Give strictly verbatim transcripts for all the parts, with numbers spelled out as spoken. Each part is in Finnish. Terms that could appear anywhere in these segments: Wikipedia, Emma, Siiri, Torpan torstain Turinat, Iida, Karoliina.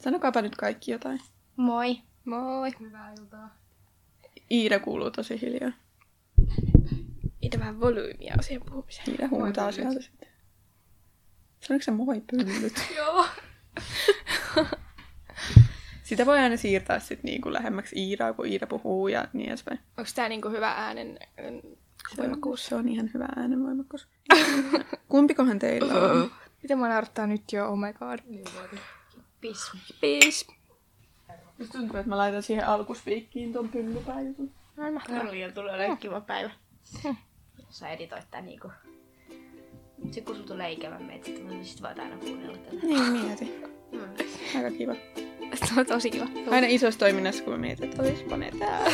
Sanokaapa nyt kaikki jotain. Moi. Moi. Hyvää iltaa. Iida kuuluu tosi hiljaa. Iida vähän volyymia asian puhumiseen. Iida huutaa sieltä sitten. Sanoitko sä moi pyllyt? Joo. Sitä voi aina siirtää sitten niinku lähemmäksi Iidaa, kun Iida puhuu ja niin edespäin. Onko tää niinku hyvä äänen voimakkuus? Se on ihan hyvä äänen voimakkuus. Kumpikohan teillä on? Mitä mä naurattaa nyt jo? Oh my god. Pis. Pis. Nyt tuntuu, että mä laitan siihen alkuspiikkiin ton pyllypäivän. Karoliina tulee olemaan kiva päivä. Sä editoit tää niinku. Sitten kun sun tulee ikävä meitä, niin sit voit aina kuunnella tätä. Niin mieti. Aika kiva. Se on tosi kiva. Aina isossa toiminnassa, kun mä mietin, että olispa ne täällä.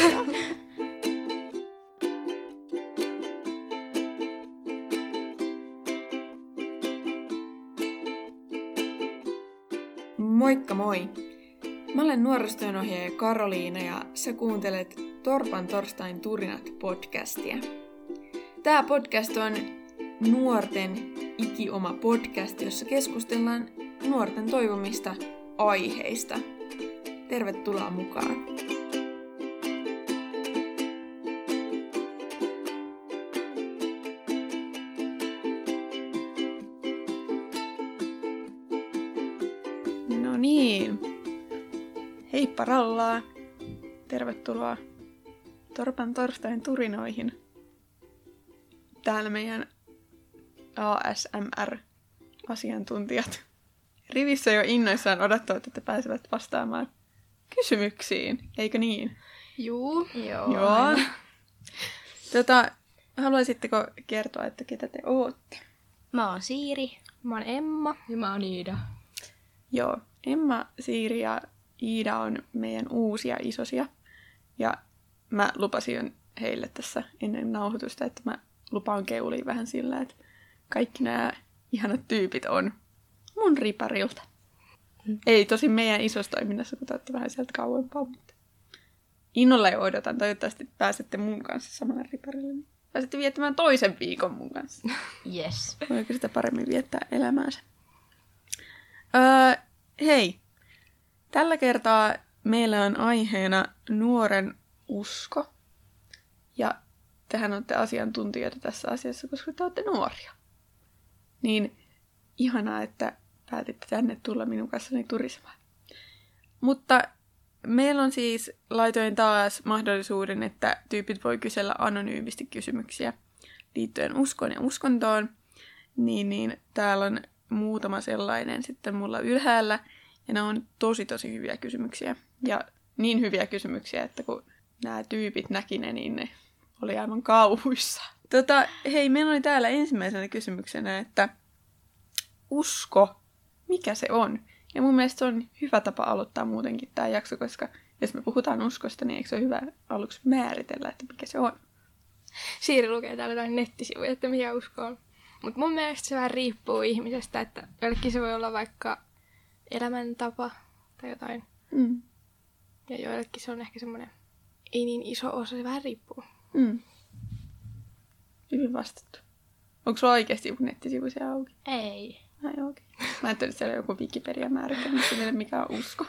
Moikka moi! Mä olen nuorisotyönohjaaja Karoliina ja sä kuuntelet Torpan torstain Turinat podcastia. Tää podcast on nuorten ikioma podcast, jossa keskustellaan nuorten toivomista aiheista. Tervetuloa mukaan! No niin, heippa rallaa! Tervetuloa Torpan torstain turinoihin. Täällä meidän A S M R-asiantuntijat rivissä jo innoissaan odottavat, että pääsevät vastaamaan kysymyksiin, eikö niin? Juu. Joo. Joo. Tota, haluaisitteko kertoa, että ketä te ootte? Mä oon Siiri. Mä oon Emma. Ja mä oon Iida. Joo. Emma, Siiri ja Iida on meidän uusia isosia. Ja mä lupasin heille tässä ennen nauhoitusta, että mä lupaan keuliin vähän sillä, että kaikki nämä ihanat tyypit on mun riparilta. Mm. Ei tosin meidän isossa toiminnassa, kun te olette vähän sieltä kauempaa, mutta innolla jo odotan. Toivottavasti pääsette mun kanssa samalle riparille. Niin pääsette viettämään toisen viikon mun kanssa. Yes. Voiko sitä paremmin viettää elämäänsä? Öö, hei. Tällä kertaa meillä on aiheena nuoren usko. Ja tehän olette asiantuntijoita tässä asiassa, koska te olette nuoria. Niin ihanaa, että päätitte tänne tulla minun kanssani turismaan. Mutta meillä on siis, laitoin taas mahdollisuuden, että tyypit voi kysellä anonyymisti kysymyksiä liittyen uskoon ja uskontoon. Niin, niin täällä on muutama sellainen sitten mulla ylhäällä. Ja nämä on tosi tosi hyviä kysymyksiä. Ja niin hyviä kysymyksiä, että kun nämä tyypit näki ne, niin ne oli aivan kauhuissa. Tota, hei, meillä oli täällä ensimmäisenä kysymyksenä, että usko, mikä se on? Ja mun mielestä se on hyvä tapa aloittaa muutenkin tämä jakso, koska jos me puhutaan uskosta, niin eikö se ole hyvä aluksi määritellä, että mikä se on? Siiri lukee täällä jotain nettisivuja, että mikä usko on. Mutta mun mielestä se vähän riippuu ihmisestä, että jollekin se voi olla vaikka elämäntapa tai jotain. Mm. Ja joillekin se on ehkä semmoinen ei niin iso osa, se vähän riippuu. Mm. Hyvin vastattu. Onko sulla oikeasti nettisivu siellä auki? Ei. Ai okei. Okay. Mä ajattelin, että siellä on joku Wikipedia-määritelmä, mikä on usko.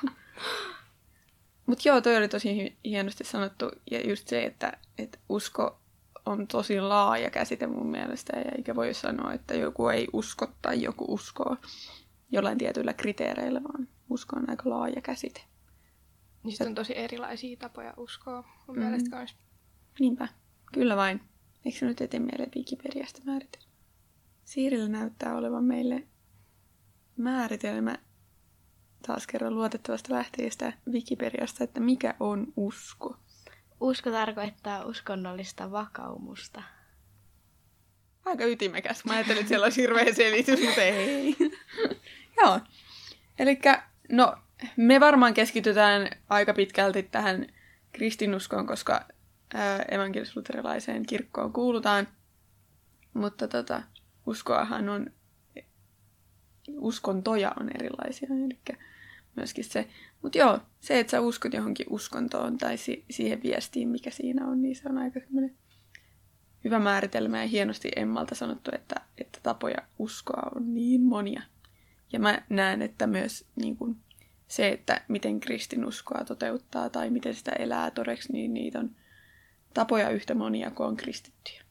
Mut joo, toi oli tosi hienosti sanottu. Ja just se, että, että usko on tosi laaja käsite mun mielestä. Ja eikä voi sanoa, että joku ei usko tai joku uskoo jollain tietyillä kriteereillä, vaan usko on aika laaja käsite. Niistä on tosi erilaisia tapoja uskoa mun mm. mielestä kanssa. Niinpä, kyllä vain. Eikö se nyt eteen meille Wikipediasta määritellä? Siirillä näyttää olevan meille määritelmä taas kerran luotettavasta lähteestä Wikipediasta, että mikä on usko. Usko tarkoittaa uskonnollista vakaumusta. Aika ytimekäs. Mä ajattelin, että siellä olisi hirveä selitys, mutta ei. Joo. Elikkä, no, me varmaan keskitytään aika pitkälti tähän kristinuskoon, koska evankelis-luterilaiseen kirkkoon kuulutaan, mutta tota, uskoahan on, uskontoja on erilaisia, eli myöskin se, mutta joo, se, että sä uskot johonkin uskontoon tai si- siihen viestiin, mikä siinä on, niin se on aika semmoinen hyvä määritelmä ja hienosti Emmalta sanottu, että, että tapoja uskoa on niin monia Ja mä näen, että myös niin kun se, että miten kristinuskoa toteuttaa tai miten sitä elää todeksi, niin niitä on tapoja yhtä monia kuin on kristittyjä.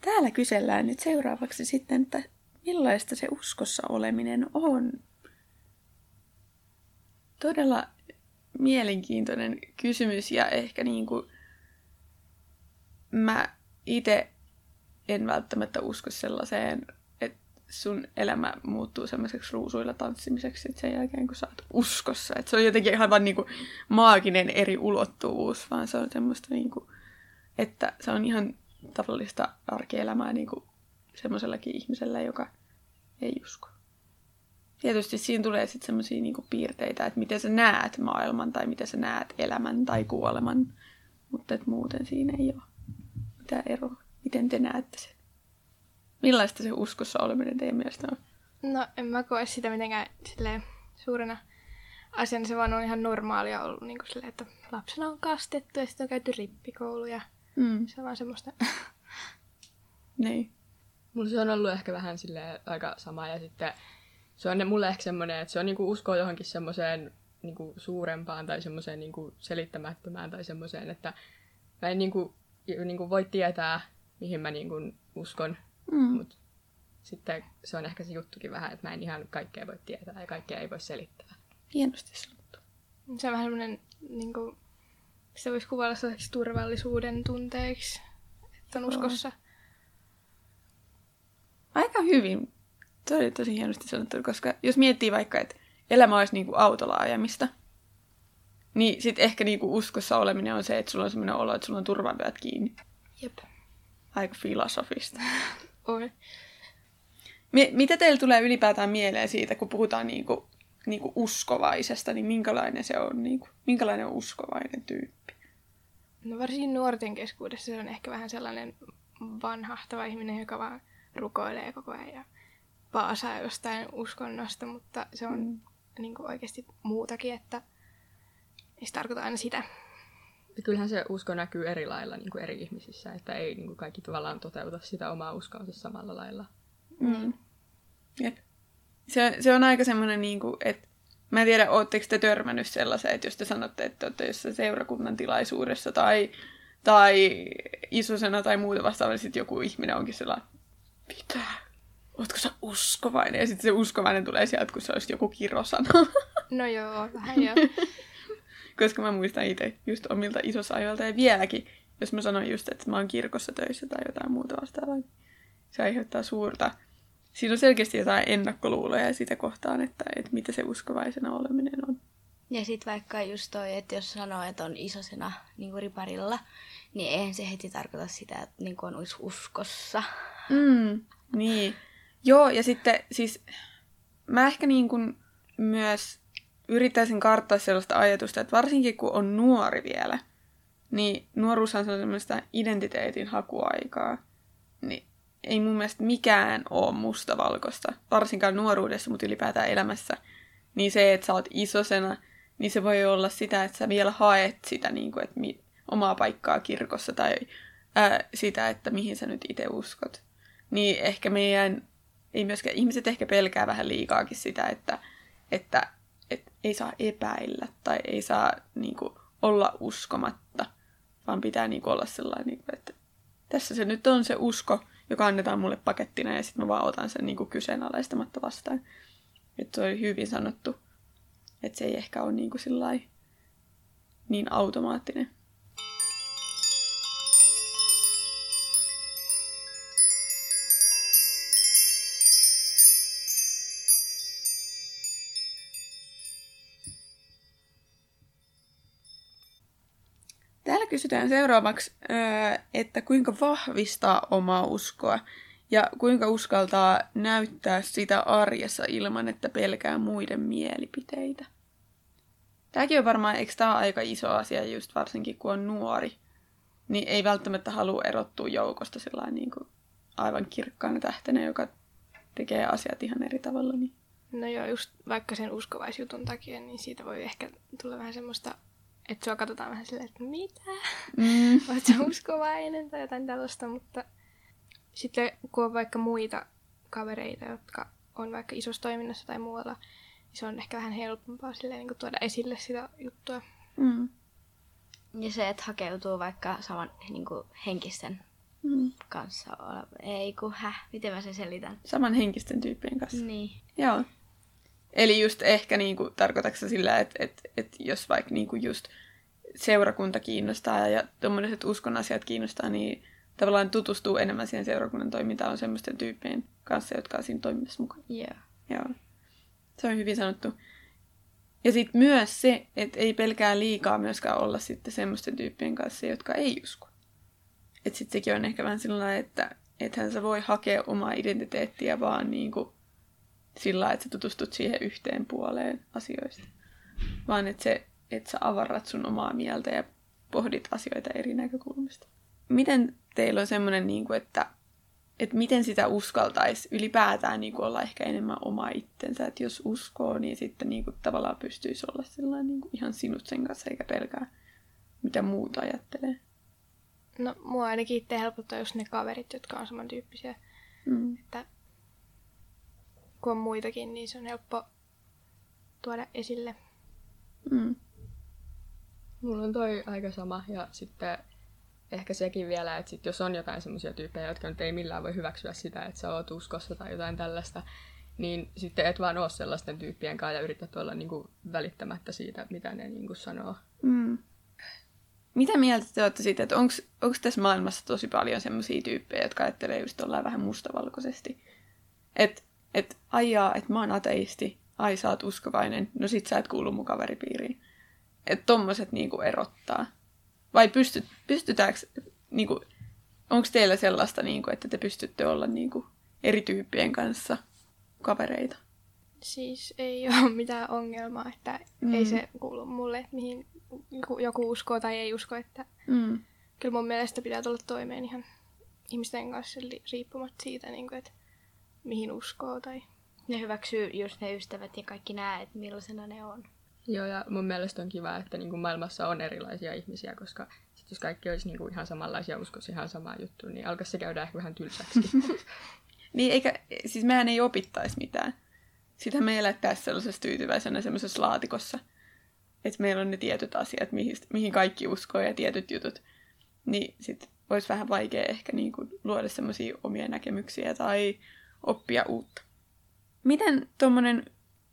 Täällä kysellään nyt seuraavaksi sitten, että millaista se uskossa oleminen on. Todella mielenkiintoinen kysymys ja ehkä niin kuin mä itse en välttämättä usko sellaiseen, että sun elämä muuttuu semmoiseksi ruusuilla tanssimiseksi sen jälkeen, kun sä oot uskossa. Että se on jotenkin ihan vaan niin kuin maaginen eri ulottuvuus, vaan se on semmoista niin kuin, että se on ihan tavallista arkielämää niin kuin semmoisellakin ihmisellä, joka ei usko. Tietysti siinä tulee sitten semmoisia niin kuin piirteitä, että miten sä näet maailman tai miten sä näet elämän tai kuoleman, mutta et muuten siinä ei ole mitään eroa. Miten te näette sen? Millaista se uskossa oleminen teidän mielestä on? No en mä koe sitä mitenkään silleen suurena asiana, se vaan on ihan normaalia ollut niin kuin silleen, että lapsena on kastettu ja sitten on käyty rippikouluja. Mm. Se on vaan semmoista. Niin. Mulla se on ollut ehkä vähän silleen aika sama ja sitten se on mulle ehkä semmoinen, että se on niinku uskoa johonkin semmoiseen niinku suurempaan tai semmoiseen niinku selittämättömään tai semmoiseen, että mä en niinku, niinku voi tietää, mihin mä niinku uskon, mm. mut sitten se on ehkä se juttukin vähän, että mä en ihan kaikkea voi tietää ja kaikkea ei voi selittää. Hienosti sanottu. Se on vähän semmoinen, niinku, se voisi kuvailla sellaiseksi turvallisuuden tunteeksi, että on uskossa. Aika hyvin. Se oli tosi hienosti sanottu, koska jos miettii vaikka, että elämä olisi niinku autolla ajamista, niin sitten ehkä niinku uskossa oleminen on se, että sulla on sellainen olo, että sulla on turvavyöt kiinni. Jep. Aika filosofista. On. Mitä teillä tulee ylipäätään mieleen siitä, kun puhutaan niinku, niinku uskovaisesta, niin minkälainen se on, niinku, minkälainen on uskovainen tyyppi? No varsinkin nuorten keskuudessa se on ehkä vähän sellainen vanhahtava ihminen, joka vaan rukoilee koko ajan. Paasaa jostain uskonnosta, mutta se on mm. niin kuin oikeasti muutakin, että ei se tarkoita aina sitä. Ja kyllähän se usko näkyy eri lailla niin kuin eri ihmisissä, että ei niin kuin kaikki tavallaan toteuta sitä omaa uskoansa samalla lailla. Mm. Jep. Se, on, se on aika semmoinen, niin kuin, että mä en tiedä, ootteko te törmännyt sellaiseen, että jos te sanotte, että olette jossain seurakunnan tilaisuudessa tai, tai isusena tai muuta vastaavaa, niin sitten joku ihminen onkin sellainen, mitä? Ootko sä uskovainen? Ja sitten se uskovainen tulee sieltä, kun se olisi joku kirosana. No joo, vähän joo. Koska mä muistan itse just omilta isosajoilta ja vieläkin, jos mä sanon just, että mä oon kirkossa töissä tai jotain muuta vastaavaa, se aiheuttaa suurta. Siinä on selkeästi jotain ennakkoluuloja sitä kohtaan, että, että mitä se uskovaisena oleminen on. Ja sitten vaikka just toi, että jos sanoo, että on isosena niin kuin riparilla, niin eihän se heti tarkoita sitä, että niin kuin on uskossa. Mm, niin. Joo, ja sitten siis mä ehkä niin kuin myös yrittäisin karttaa sellaista ajatusta, että varsinkin kun on nuori vielä, niin nuoruushan se on semmoista identiteetin hakuaikaa, niin ei mun mielestä mikään ole mustavalkoista, varsinkaan nuoruudessa, mutta ylipäätään elämässä, niin se, että sä oot isosena, niin se voi olla sitä, että sä vielä haet sitä niin kuin, että mi- omaa paikkaa kirkossa tai ää, sitä, että mihin sä nyt itse uskot. Niin ehkä meidän... Ei myöskään, ihmiset ehkä pelkää vähän liikaakin sitä, että, että, että ei saa epäillä tai ei saa niin kuin, olla uskomatta, vaan pitää niin kuin, olla sellainen, niin kuin, että tässä se nyt on se usko, joka annetaan mulle pakettina ja sitten mä vaan otan sen niin kuin, kyseenalaistamatta vastaan. Että se oli hyvin sanottu, että se ei ehkä ole niin, kuin, sillai, niin automaattinen. Täällä kysytään seuraavaksi, että kuinka vahvistaa omaa uskoa ja kuinka uskaltaa näyttää sitä arjessa ilman, että pelkää muiden mielipiteitä. Tämäkin on varmaan, eikö tämä aika iso asia just varsinkin kun on nuori, niin ei välttämättä halua erottua joukosta sellainen niin kuin aivan kirkkaana tähtenä, joka tekee asiat ihan eri tavalla. Niin. No joo, just vaikka sen uskovaisjutun takia, niin siitä voi ehkä tulla vähän semmoista, että sua katsotaan vähän silleen, että mitä? Mm. Oletko uskovainen tai jotain tällaista, mutta sitten kun on vaikka muita kavereita, jotka on vaikka isossa toiminnassa tai muualla, niin se on ehkä vähän helpompaa silleen, niin kuin tuoda esille sitä juttua. Mm. Ja se, että hakeutuu vaikka saman niin kuin henkisten mm. kanssa olla. Ei kun, häh, miten mä sen selitän? Saman henkisten tyyppien kanssa. Niin. Joo. Eli just ehkä niinku, tarkoitatko sä sillä, että et, et jos vaikka niinku just seurakunta kiinnostaa ja tuommoiset uskon asiat kiinnostaa, niin tavallaan tutustuu enemmän siihen seurakunnan toimintaan on semmoisten tyyppien kanssa, jotka on siinä toiminnassa mukana. Yeah. Joo. Se on hyvin sanottu. Ja sitten myös se, että ei pelkää liikaa myöskään olla sitten semmoisten tyyppien kanssa, jotka ei usko. Että sitten sekin on ehkä vähän sellainen, että ethän sä voi hakea omaa identiteettiä vaan niinku sillä lailla, että sä tutustut siihen yhteen puoleen asioista. Vaan että, se, että sä avarrat sun omaa mieltä ja pohdit asioita eri näkökulmista. Miten teillä on semmoinen, että, että miten sitä uskaltaisi ylipäätään olla ehkä enemmän oma itsensä? Että jos uskoo, niin sitten tavallaan pystyisi olla sellainen ihan sinut sen kanssa eikä pelkää, mitä muuta ajattelee. No, mua ainakin itse helpottaa just ne kaverit, jotka on samantyyppisiä. Mm. Että kun on muitakin, niin se on helppo tuoda esille. Mm. Mulla on toi aika sama. Ja sitten ehkä sekin vielä, että sit jos on jotain semmoisia tyyppejä, jotka nyt ei millään voi hyväksyä sitä, että sä oot uskossa tai jotain tällaista, niin sitten et vaan oo sellaisten tyyppien kanssa ja yrität olla niinku välittämättä siitä, mitä ne niinku sanoo. Mm. Mitä mieltä te olette siitä, että onko tässä maailmassa tosi paljon semmoisia tyyppejä, jotka ajattelee just ollaan vähän mustavalkoisesti? Että et, aijaa, että mä oon ateisti, ai sä oot uskovainen, no sit sä et kuulu mun kaveripiiriin. Että tommoset niinku erottaa. Vai pystyt, pystytäänkö, niinku, onko teillä sellaista, niinku, että te pystytte olla niinku, eri tyyppien kanssa kavereita? Siis ei ole mitään ongelmaa, että mm. ei se kuulu mulle, että mihin joku uskoo tai ei usko. Että mm. kyllä mun mielestä pitää tulla toimeen ihan ihmisten kanssa riippumatta siitä, niin kuin, että mihin uskoo. Tai ne hyväksyy just ne ystävät ja kaikki nää, että millaisena ne on. Joo, ja mun mielestä on kiva, että niin kuin maailmassa on erilaisia ihmisiä, koska sit jos kaikki olisi niin kuin ihan samanlaisia ja uskoisi ihan samaan juttuun, niin alkaisi se käydä ehkä vähän tylsäksi. Niin, eikä, siis mehän ei opittaisi mitään. Sitähän me elättäisiin sellaisessa tyytyväisenä semmoisessa laatikossa, että meillä on ne tietyt asiat, mihin, mihin kaikki uskoo ja tietyt jutut. Niin sit olisi vähän vaikea ehkä niin kuin luoda semmoisia omia näkemyksiä tai oppia uutta. Miten tuommoinen,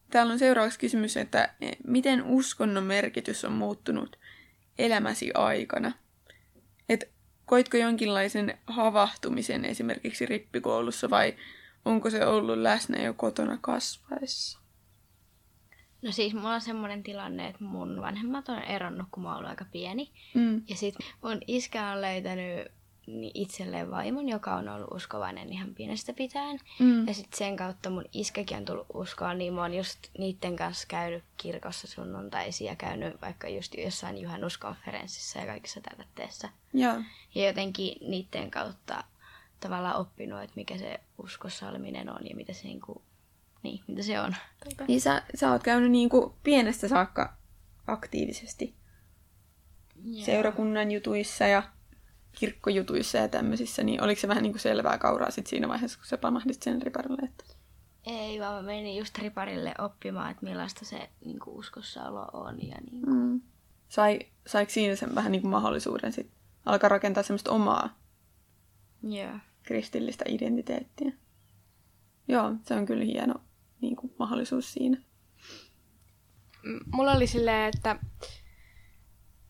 täällä on seuraavaksi kysymys, että miten uskonnon merkitys on muuttunut elämäsi aikana? Et koitko jonkinlaisen havahtumisen esimerkiksi rippikoulussa vai onko se ollut läsnä jo kotona kasvaessa? No siis mulla on semmoinen tilanne, että mun vanhemmat on eronnut, kun mä oon ollut aika pieni. Mm. Ja sit mun iskä on löytänyt itselleen vaimon, joka on ollut uskovainen ihan pienestä pitäen. Mm. Ja sit sen kautta mun iskäkin on tullut uskoon, niin mä oon just niitten kanssa käynyt kirkossa sunnuntaisia ja käynyt vaikka just jossain juhannuskonferenssissa ja kaikissa tällaisessa. Ja. ja jotenkin niitten kautta tavallaan oppinut, että mikä se uskossa oleminen on ja mitä se, niin kuin, niin, mitä se on. Niin sä, sä oot käynyt niin kuin pienestä saakka aktiivisesti yeah. seurakunnan jutuissa ja kirkkojutuissa ja tämmöisissä, niin oliko se vähän niin kuin selvää kauraa sit siinä vaiheessa, kun sä pamahdit sen riparille? Että ei, vaan mä menin just riparille oppimaan, että millaista se niin kuin uskossaolo on. Ja niin kuin mm. Sai, saiko siinä sen vähän niin kuin mahdollisuuden sit alkaa rakentaa semmoista omaa yeah. kristillistä identiteettiä? Joo, se on kyllä hieno niin kuin mahdollisuus siinä. Mulla oli silleen, että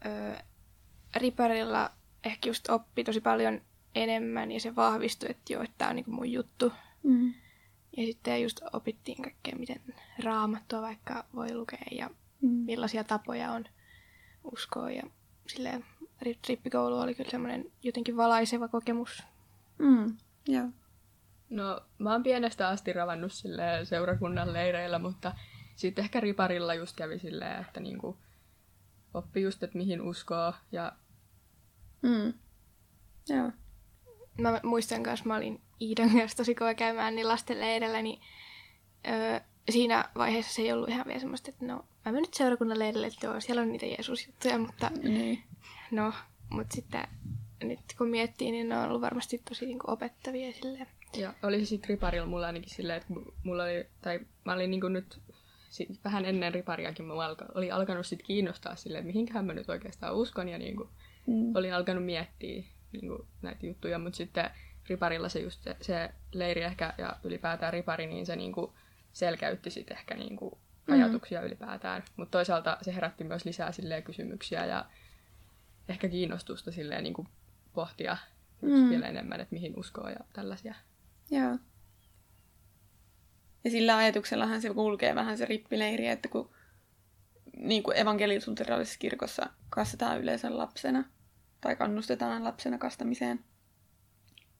ö, riparilla ehkä just oppi tosi paljon enemmän ja se vahvistui, että joo, että tää on niinku mun juttu. Mm. Ja sitten just opittiin kaikkea, miten raamattua vaikka voi lukea ja mm. millaisia tapoja on uskoa. Ja silleen rippikoulu oli kyllä semmoinen jotenkin valaiseva kokemus. Mm. Joo. No mä oon pienestä asti ravannut silleen seurakunnan leireillä, mutta sitten ehkä riparilla just kävi silleen, että niinku oppi just, että mihin uskoo ja Mm. Joo. Mä muistan kanssa, mä olin Iidan kanssa tosi kova käymään niin lasten leirillä, niin öö, siinä vaiheessa se ei ollut ihan vielä semmoista, että no, mä menen nyt seurakunnan leirille, että joo, siellä on niitä Jeesus-juttuja, mutta niin. No, mutta sitten nyt kun miettii, niin ne on ollut varmasti tosi niin kuin opettavia silleen. Ja oli se sitten riparilla mulla ainakin silleen, että mulla oli, tai mä olin niin kuin nyt sit, vähän ennen ripariakin, mä alka, oli alkanut sitten kiinnostaa silleen, että mihinkähän mä nyt oikeastaan uskon, ja niin kuin mm. olin alkanut miettiä niin kuin näitä juttuja, mutta sitten riparilla se just se, se leiri ehkä, ja ylipäätään ripari, niin se niin kuin selkäytti sitten ehkä niin kuin ajatuksia mm-hmm. ylipäätään, mutta toisaalta se herätti myös lisää silleen kysymyksiä ja ehkä kiinnostusta silleen niin kuin pohtia mm. vielä enemmän, että mihin uskoo ja tällaisia. Joo. Ja sillä ajatuksellahan se kulkee vähän se rippileiri, että kun niin kuin evankelis-luterilaisessa kirkossa kastetaan yleensä lapsena tai kannustetaan lapsena kastamiseen.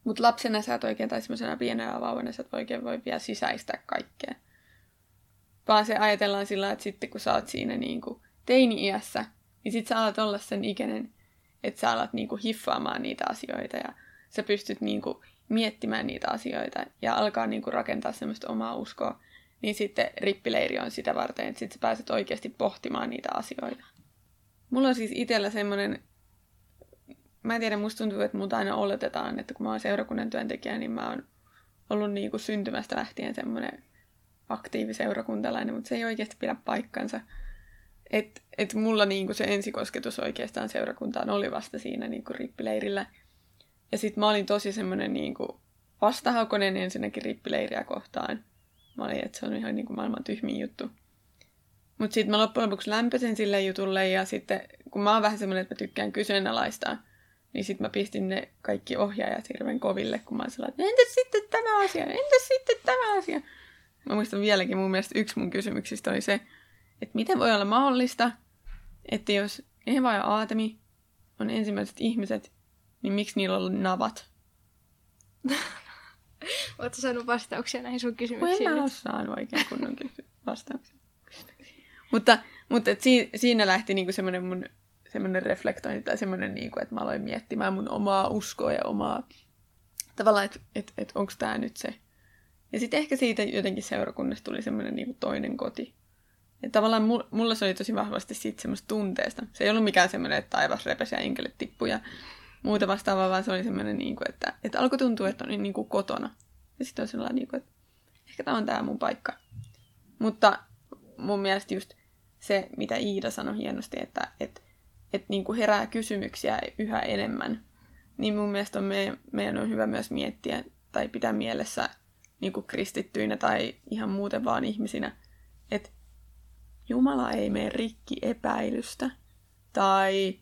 Mutta lapsena sä et oikein, tai semmoisena pienenä vauvana sä et oikein voi vielä sisäistää kaikkea. Vaan se ajatellaan sillä, että sitten kun sä oot siinä niinku teini-iässä, niin sit sä alat olla sen ikäinen, että sä alat niinku hiffaamaan niitä asioita ja sä pystyt niinku miettimään niitä asioita ja alkaa niinku rakentaa semmoista omaa uskoa. Niin sitten rippileiri on sitä varten, että sit sä pääset oikeasti pohtimaan niitä asioita. Mulla on siis itsellä semmoinen... Mä en tiedä, musta tuntuu, että multa aina oletetaan, että kun mä oon seurakunnan työntekijä, niin mä oon ollut niin kuin syntymästä lähtien semmoinen aktiiviseurakuntalainen, mutta se ei oikeasti pidä paikkansa. Että et mulla niin kuin se ensikosketus oikeastaan seurakuntaan oli vasta siinä niin kuin rippileirillä. Ja sit mä olin tosi semmoinen niin kuin vastahakoinen ensinnäkin rippileiriä kohtaan. Mä olin, että se on ihan niin kuin maailman tyhmin juttu. Mut sit mä loppujen lopuksi lämpösin sille jutulle ja sitten kun mä oon vähän semmoinen, että mä tykkään kyseenalaistaa, niin sitten mä pistin ne kaikki ohjaajat hirveän koville, kun mä olin sellainen, että entäs sitten tämä asia, entäs sitten tämä asia. Mä muistan vieläkin, mun mielestä yksi mun kysymyksistä oli se, että miten voi olla mahdollista, että jos Eeva ja Aatemi on ensimmäiset ihmiset, niin miksi niillä on navat? Oletko saanut vastauksia näihin sun kysymyksiin? En mä ole saanut oikein kunnon vastauksia. Mutta, mutta si- siinä lähti niinku semmoinen mun... semmoinen reflektointi tai semmoinen, että mä aloin miettimään mun omaa uskoa ja omaa tavallaan, että et, et onko tämä nyt se. Ja sitten ehkä siitä jotenkin seurakunnasta tuli semmoinen toinen koti. Ja tavallaan mulla se oli tosi vahvasti siitä semmoista tunteesta. Se ei ollut mikään semmoinen, että taivas repesi ja enkelit tippui ja muuta vastaavaa, vaan se oli semmoinen, että, että alkoi tuntua, että on niin kuin kotona. Ja sitten on sellainen, että ehkä tämä on tämä mun paikka. Mutta mun mielestä just se, mitä Iida sanoi hienosti, että, että että niinku herää kysymyksiä yhä enemmän, niin mun mielestä on me, meidän on hyvä myös miettiä tai pitää mielessä niinku kristittyinä tai ihan muuten vaan ihmisinä, että Jumala ei mene rikki epäilystä tai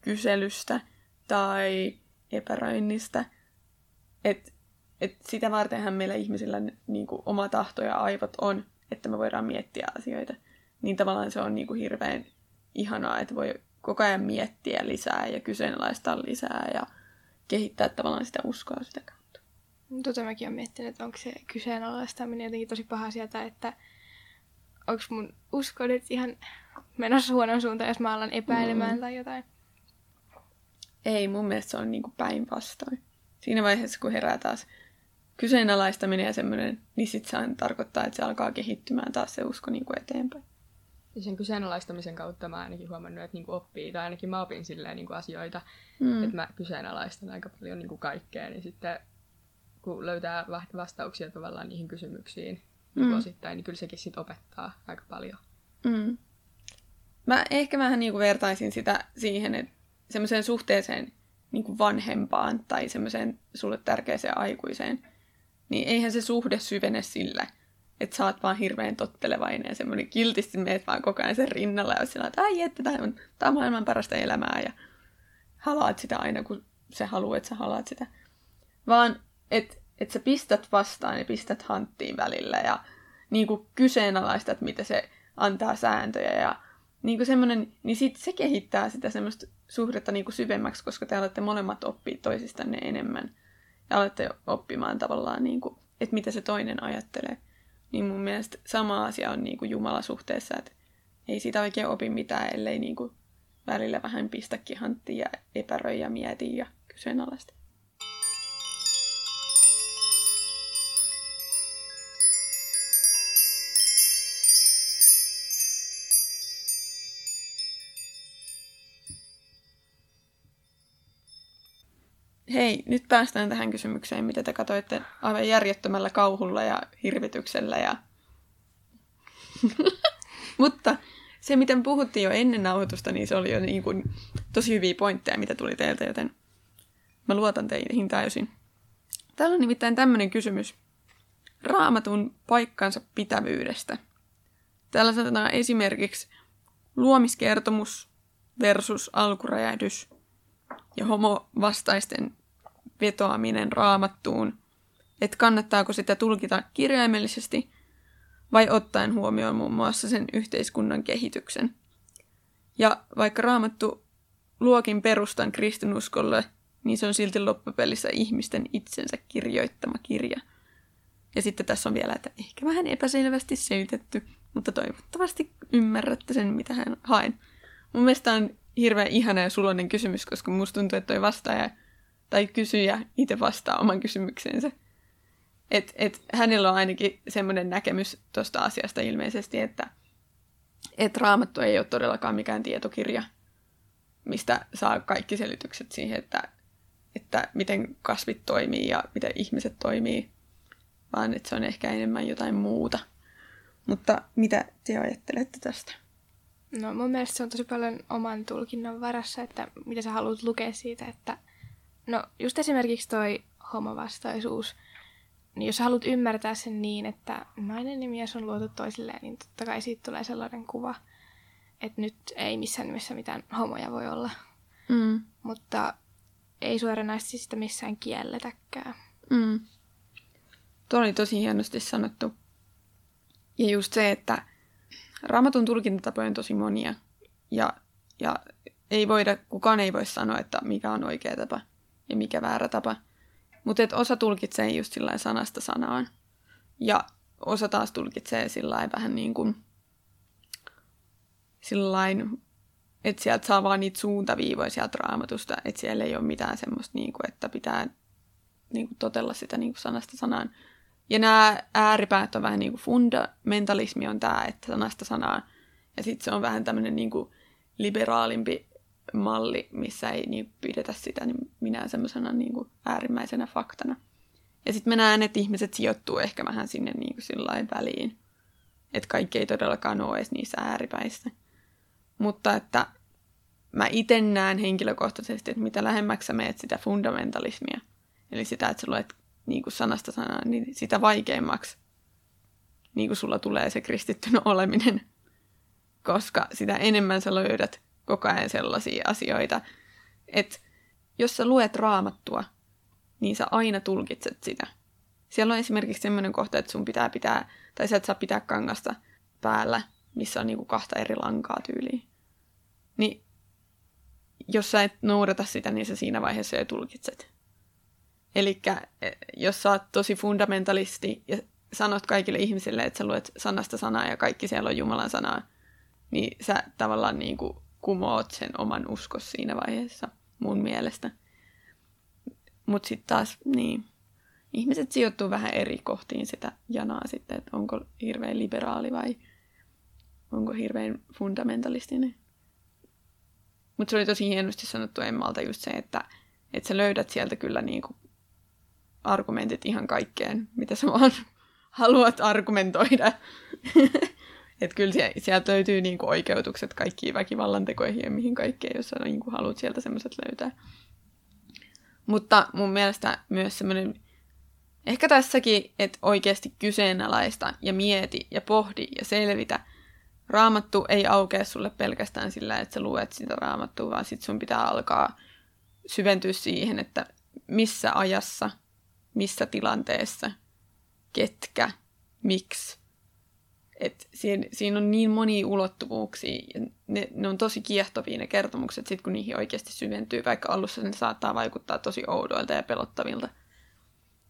kyselystä tai epäröinnistä. Että et sitä vartenhan meillä ihmisillä niinku oma tahto ja aivot on, että me voidaan miettiä asioita. Niin tavallaan se on niinku hirveän ihanaa, että voi koko ajan miettiä lisää ja kyseenalaistaa lisää ja kehittää tavallaan sitä uskoa sitä kautta. Tota mäkin olen miettinyt, että onko se kyseenalaistaminen jotenkin tosi paha sieltä, että onko mun usko nyt ihan menossa huonon suuntaan, jos mä alan epäilemään mm. tai jotain? Ei, mun mielestä se on niin kuin päinvastoin. Siinä vaiheessa, kun herää taas kyseenalaistaminen ja semmoinen, niin sit se tarkoittaa, että se alkaa kehittymään taas se usko niin kuin eteenpäin. Ja sen kyseenalaistamisen kautta mä ainakin huomannut, että niinku oppii, tai ainakin mä opin silleen niinku asioita, mm. että mä kyseenalaistan aika paljon niinku kaikkea, niin sitten kun löytää vastauksia tavallaan niihin kysymyksiin mm. osittain, niin kyllä sekin sit opettaa aika paljon. Mm. Mä ehkä vähän niinku vertaisin sitä siihen, että semmoiseen suhteeseen niinku vanhempaan tai semmoiseen sulle tärkeäseen aikuiseen, niin eihän se suhde syvene sillä, että sä oot vaan hirveän tottelevainen ja semmoinen kiltisti meet vaan koko ajan sen rinnalla ja oot sillä, että ai että tää on, tää on maailman parasta elämää ja halaat sitä aina, kun sä haluat, että sä halaat sitä. Vaan, että et sä pistät vastaan ja pistät hanttiin välillä ja niinku kyseenalaistat, mitä se antaa sääntöjä ja niinku semmoinen, niin sit se kehittää sitä semmoista suhdetta niinku syvemmäksi, koska te alatte molemmat oppia toisistanne enemmän ja alatte oppimaan tavallaan niinku, että mitä se toinen ajattelee. Niin mun mielestä sama asia on niin kuin Jumala suhteessa, että ei siitä oikein opi mitään, ellei niin kuin välillä vähän pistäkin hanttiin ja epäröi ja mieti ja kyseenalaista. Hei, nyt päästään tähän kysymykseen, mitä te katsoitte aivan järjettömällä kauhulla ja hirvityksellä. Ja... Mutta se, miten puhuttiin jo ennen nauhoitusta, niin se oli jo niin kuin tosi hyviä pointteja, mitä tuli teiltä, joten mä luotan teihin täysin. Täällä on nimittäin tämmöinen kysymys Raamatun paikkansa pitävyydestä. Täällä sanotaan esimerkiksi luomiskertomus versus alkuräjähdys ja homovastaisten vetoaminen Raamattuun, että kannattaako sitä tulkita kirjaimellisesti vai ottaen huomioon muun muassa sen yhteiskunnan kehityksen. Ja vaikka Raamattu luokin perustan kristinuskolle, niin se on silti loppupelissä ihmisten itsensä kirjoittama kirja. Ja sitten tässä on vielä, että ehkä vähän epäselvästi selitetty, mutta toivottavasti ymmärrätte sen, mitä hän haen. Mun mielestä on hirveän ihana ja suloinen kysymys, koska musta tuntuu, että toi vastaaja tai kysyjä itse vastaa oman kysymyksensä. Et, et hänellä on ainakin semmoinen näkemys tuosta asiasta ilmeisesti, että et Raamattu ei ole todellakaan mikään tietokirja, mistä saa kaikki selitykset siihen, että, että miten kasvit toimii ja miten ihmiset toimii, vaan että se on ehkä enemmän jotain muuta. Mutta mitä te ajattelette tästä? No mun mielestä se on tosi paljon oman tulkinnan varassa, että mitä sä haluat lukea siitä, että no just esimerkiksi toi homovastaisuus, niin jos sä haluat ymmärtää sen niin, että nainen ja mies on luotu toisilleen, niin totta kai siitä tulee sellainen kuva, että nyt ei missään nimessä mitään homoja voi olla, mm. mutta ei suoranaisesti sitä missään kielletäkään. Mm. Tuo oli tosi hienosti sanottu. Ja just se, että Raamatun tulkintatapoja on tosi monia, ja, ja ei voida, kukaan ei voi sanoa, että mikä on oikea tapa ja mikä väärä tapa. Mutta osa tulkitsee just sillä sanasta sanaan, ja osa taas tulkitsee sillä vähän niin kuin, sillain, että sieltä saa vaan niitä suuntaviivoja sieltä Raamatusta, että siellä ei ole mitään semmoista, niin kuin, että pitää niin kuin totella sitä niin kuin sanasta sanaan. Ja nämä ääripäät on vähän niin kuin fundamentalismi on tämä, että sanasta sanaan. Ja sitten se on vähän tämmöinen niin kuin liberaalimpi malli, missä ei niin pidetä sitä niin minä semmoisena niin kuin äärimmäisenä faktana. Ja sitten me näen, että ihmiset sijoittuu ehkä vähän sinne niin kuin sillain väliin. Että kaikki ei todellakaan ole edes niissä ääripäissä. Mutta että mä itse näen henkilökohtaisesti, että mitä lähemmäksi sä meet sitä fundamentalismia. Eli sitä, että sä luet niin kuin sanasta sanaan, niin sitä vaikeammaksi niin kuin sulla tulee se kristittynä oleminen, koska sitä enemmän sä löydät koko ajan sellaisia asioita, että jos sä luet Raamattua, niin sä aina tulkitset sitä. Siellä on esimerkiksi semmoinen kohta, että sun pitää pitää, tai sä et saa pitää kangasta päällä, missä on niin kuin kahta eri lankaa tyyliin. Niin jos sä et noudata sitä, niin sä siinä vaiheessa jo tulkitset. Elikkä jos sä oot tosi fundamentalisti ja sanot kaikille ihmisille, että sä luet sanasta sanaa ja kaikki siellä on Jumalan sanaa, niin sä tavallaan niin kuin kumoot sen oman uskos siinä vaiheessa, mun mielestä. Mut sit taas, niin, ihmiset sijoittuu vähän eri kohtiin sitä janaa sitten, että onko hirveän liberaali vai onko hirveän fundamentalistinen. Mut se oli tosi hienosti sanottu Emmalta just se, että, että sä löydät sieltä kyllä niinku argumentit ihan kaikkeen, mitä sä vaan haluat argumentoida. Että kyllä sieltä löytyy niinku oikeutukset kaikkiin väkivallantekoihin ja mihin kaikkeen, jos sä niinku haluat sieltä semmoiset löytää. Mutta mun mielestä myös semmoinen, ehkä tässäkin, että oikeasti kyseenalaista ja mieti ja pohdi ja selvitä. Raamattu ei aukea sulle pelkästään sillä, että sä luet sitä Raamattua, vaan sit sun pitää alkaa syventyä siihen, että missä ajassa, missä tilanteessa, ketkä, miksi. Et siinä, siinä on niin monia ulottuvuuksia, ja ne, ne on tosi kiehtovia ne kertomukset, sit kun niihin oikeasti syventyy, vaikka alussa ne saattaa vaikuttaa tosi oudoilta ja pelottavilta.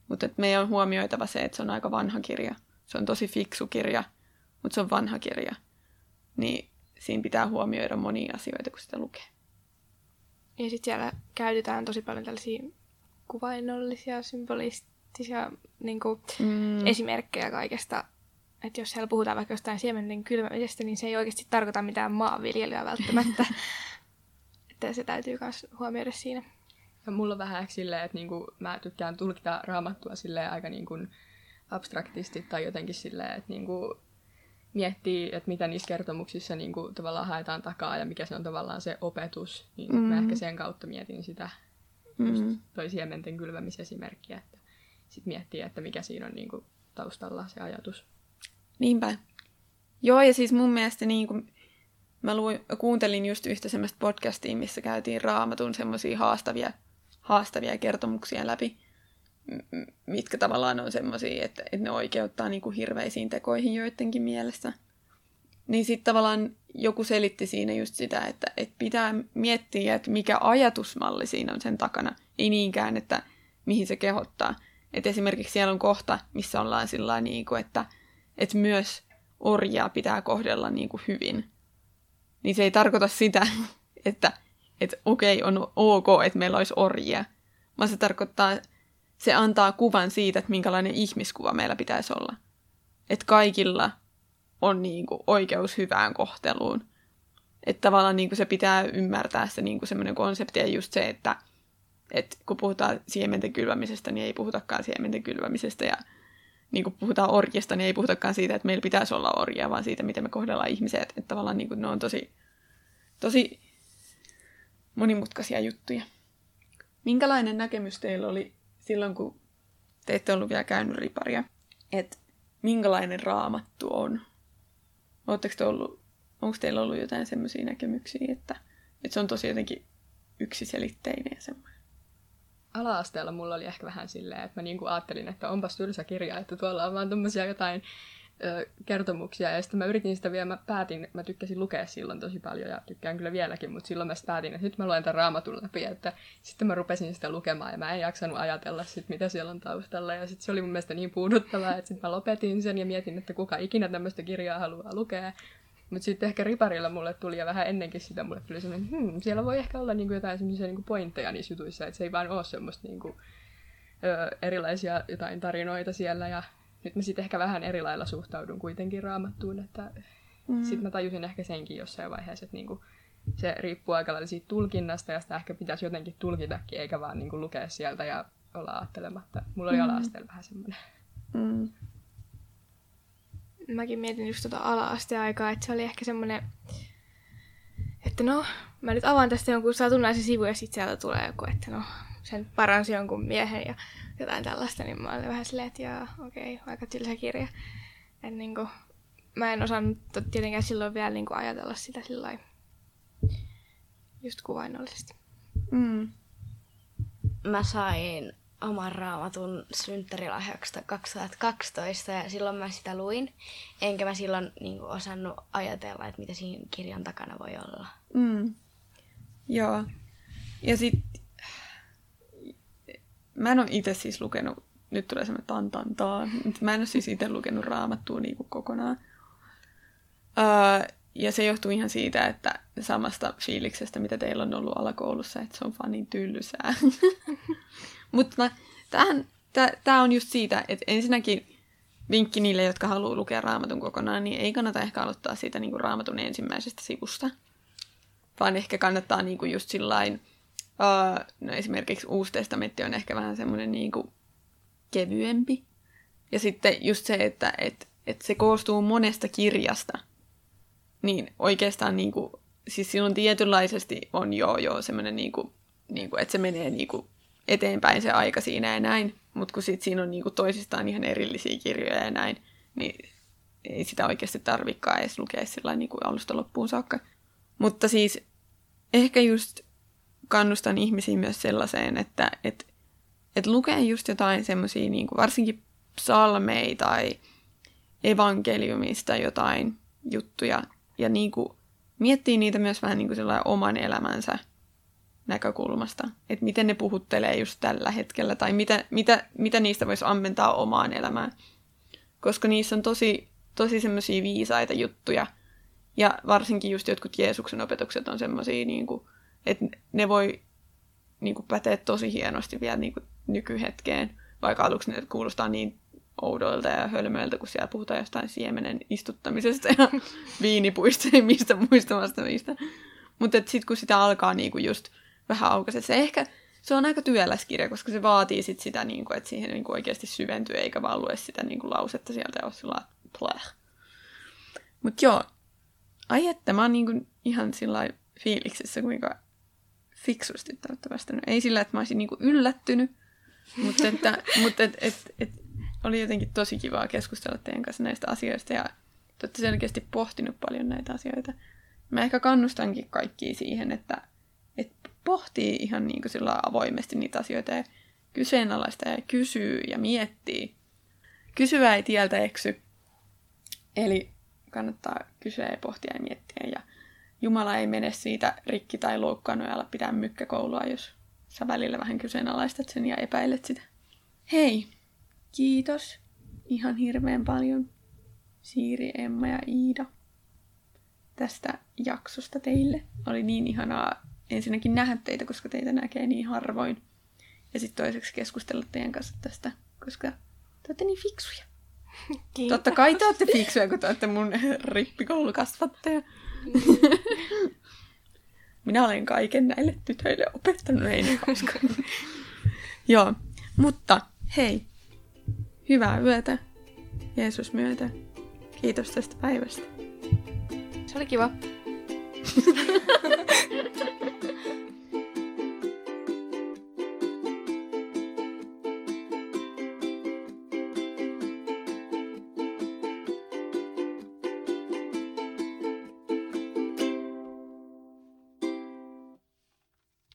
Mutta meidän on huomioitava se, että se on aika vanha kirja. Se on tosi fiksu kirja, mutta se on vanha kirja. Niin siinä pitää huomioida monia asioita, kun sitä lukee. Ja sitten siellä käytetään tosi paljon tällaisia kuvainnollisia, symbolistisia niin kuin mm. esimerkkejä kaikesta. Että jos siellä puhutaan vaikka jostain siementen kylmämisestä, niin se ei oikeasti tarkoita mitään maanviljelyä välttämättä. Että se täytyy myös huomioida siinä. mulla on vähän silleen, että niinku, mä tykkään tulkita raamattua silleen aika niinku abstraktisti tai jotenkin silleen, että niinku miettii, että mitä niissä kertomuksissa niinku tavallaan haetaan takaa ja mikä se on tavallaan se opetus. Niin mm-hmm. Mä ehkä sen kautta mietin sitä mm-hmm. toi siementen kylvämisesimerkkiä, että sit miettii, että mikä siinä on niinku taustalla se ajatus. Niinpä. Joo, ja siis mun mielestä niinku mä luin, kuuntelin just yhtä semmoista podcastia, missä käytiin Raamatun semmoisia haastavia, haastavia kertomuksia läpi, mitkä tavallaan on semmoisia, että, että ne oikeuttaa niinku hirveisiin tekoihin joidenkin mielessä. Niin sitten tavallaan joku selitti siinä just sitä, että, että pitää miettiä, että mikä ajatusmalli siinä on sen takana. Ei niinkään, että mihin se kehottaa. Et esimerkiksi siellä on kohta, missä ollaan sillä niinku, että, että myös orjaa pitää kohdella niinku hyvin. Niin se ei tarkoita sitä, että, että okei, okay, on ok, että meillä olisi orjia. Vaan se tarkoittaa, se antaa kuvan siitä, että minkälainen ihmiskuva meillä pitäisi olla. Että kaikilla on niinku oikeus hyvään kohteluun. Että tavallaan niinku se pitää ymmärtää se niinku semmoinen konsepti ja just se, että et kun puhutaan siementen kylvämisestä, niin ei puhutakaan siementen kylvämisestä. Ja niin kun puhutaan orjista, niin ei puhutakaan siitä, että meillä pitäisi olla orjia, vaan siitä, miten me kohdellaan ihmisiä. Että tavallaan niin kun ne on tosi, tosi monimutkaisia juttuja. Minkälainen näkemys teillä oli silloin, kun te ette ollut vielä käynyt riparia? Että minkälainen Raamattu on? Oletteko te ollut, onko teillä ollut jotain semmoisia näkemyksiä, että, että se on tosi jotenkin yksiselitteinen ja semmoinen? Ala-asteella mulla oli ehkä vähän silleen, että mä niinku ajattelin, että onpas tylsä kirja, että tuolla on vaan tommosia jotain ö, kertomuksia. Ja sitten mä yritin sitä vielä, mä päätin, mä tykkäsin lukea silloin tosi paljon ja tykkään kyllä vieläkin, mutta silloin mä päätin, että nyt mä luen tämän Raamatun läpi. Että sitten mä rupesin sitä lukemaan ja mä en jaksanut ajatella sit, mitä siellä on taustalla. Ja sitten se oli mun mielestä niin puuduttavaa, että sitten mä lopetin sen ja mietin, että kuka ikinä tämmöistä kirjaa haluaa lukea. Mutta sitten ehkä riparilla mulle tuli, ja vähän ennenkin sitä mulle tuli semmoinen, että hmm, siellä voi ehkä olla niinku jotain semmoisia niinku pointteja niissä jutuissa, että se ei vaan ole semmoista niinku, ö, erilaisia jotain tarinoita siellä, ja nyt mä sitten ehkä vähän eri lailla suhtaudun kuitenkin Raamattuun, että mm. sitten mä tajusin ehkä senkin jossain vaiheessa, että niinku, se riippuu aika lailla siitä tulkinnasta, ja sitä ehkä pitäisi jotenkin tulkitakin, eikä vaan niinku lukea sieltä ja olla ajattelematta. Mulla oli mm. ala-asteella vähän semmoinen. Mm. Mäkin mietin just tuota ala-asteaikaa, että se oli ehkä semmoinen, että no, mä nyt avaan tästä jonkun satunnaisen sivun ja sitten sieltä tulee joku, että no, sen paransi jonkun miehen ja jotain tällaista, niin mä olin vähän silleen, että jaa, okei, okay, aika tylsä kirja. Että niinku, mä en osannut tietenkään silloin vielä niinku ajatella sitä sillain just kuvainnollisesti. Mm. Mä sain oman Raamatun synttärilahjaksi kaksituhattakaksitoista ja silloin mä sitä luin. Enkä mä silloin niin kuin, osannut ajatella, että mitä siinä kirjan takana voi olla. Mm. Joo. Ja sit mä en ole itse siis lukenut, nyt tulee semmoinen tantantaa, mä en ole siis itse lukenut Raamattua niin kuin kokonaan. Öö, ja se johtuu ihan siitä, että samasta fiiliksestä, mitä teillä on ollut alakoulussa, että se on vaan niin tylsää. Mutta tämä on just siitä, että ensinnäkin vinkki niille, jotka haluaa lukea Raamatun kokonaan, niin ei kannata ehkä aloittaa siitä niinku Raamatun ensimmäisestä sivusta. Vaan ehkä kannattaa niinku just sillain, uh, no esimerkiksi Uusi testamentti on ehkä vähän semmoinen niinku kevyempi. Ja sitten just se, että et, et se koostuu monesta kirjasta, niin oikeastaan niinku, siis silloin tietynlaisesti on joo joo semmoinen niinku, niinku että se menee niinku eteenpäin se aika siinä ja näin, mutta kun sit siinä on niinku toisistaan ihan erillisiä kirjoja ja näin, niin ei sitä oikeasti tarvikaan edes lukea sillä niinku alusta loppuun saakka. Mutta siis ehkä just kannustan ihmisiä myös sellaiseen, että et, et lukee just jotain semmoisia niinku varsinkin psalmeja tai evankeliumista jotain juttuja ja niinku miettii niitä myös vähän niinku oman elämänsä näkökulmasta, että miten ne puhuttelee just tällä hetkellä, tai mitä, mitä, mitä niistä voisi ammentaa omaan elämään. Koska niissä on tosi, tosi semmoisia viisaita juttuja, ja varsinkin just jotkut Jeesuksen opetukset on semmoisia, niinku, että ne voi niinku, päteä tosi hienosti vielä niinku, nykyhetkeen, vaikka aluksi ne kuulostaa niin oudoilta ja hölmöiltä, kun siellä puhutaan jostain siemenen istuttamisesta ja viinipuista ja mistä muistamasta mistä. Mutta sitten kun sitä alkaa niinku, just vähän aukaset. Se ehkä, se on aika työläs kirja, koska se vaatii sit sitä, niin kuin, että siihen niin kuin oikeasti syventyy, eikä vaan lue sitä niin kuin lausetta sieltä ja ole sillä lailla. Mutta joo, ai että mä oon niin kuin ihan sillä fiiliksissä, kuinka fiksusti tarvittavastanut. Ei sillä, että mä olisin niin kuin yllättynyt, mutta, että, mutta et, et, et, oli jotenkin tosi kivaa keskustella teidän kanssa näistä asioista ja te olette selkeästi pohtinut paljon näitä asioita. Mä ehkä kannustankin kaikkia siihen, että, että pohtii ihan niin kuin avoimesti niitä asioita ja kyseenalaista ja kysyy ja miettii. Kysyä ei tieltä eksy. Eli kannattaa kysyä ja pohtia ja miettiä. Ja Jumala ei mene siitä rikki tai loukkaan nojalla pitää mykkäkoulua, jos sä välillä vähän kyseenalaistat sen ja epäilet sitä. Hei, kiitos ihan hirveän paljon Siiri, Emma ja Iida tästä jaksosta teille. Oli niin ihanaa ensinnäkin nähdä teitä, koska teitä näkee niin harvoin. Ja sitten toiseksi keskustella teidän kanssa tästä, koska te olette niin fiksuja. Kiitos. Totta kai te olette fiksuja, kun te olette mun rippikoulukasvattaja. Mm. Minä olen kaiken näille tytöille opettanut, ei ne koskaan. Joo, mutta hei, hyvää yötä, Jeesus myötä. Kiitos tästä päivästä. Se oli kiva.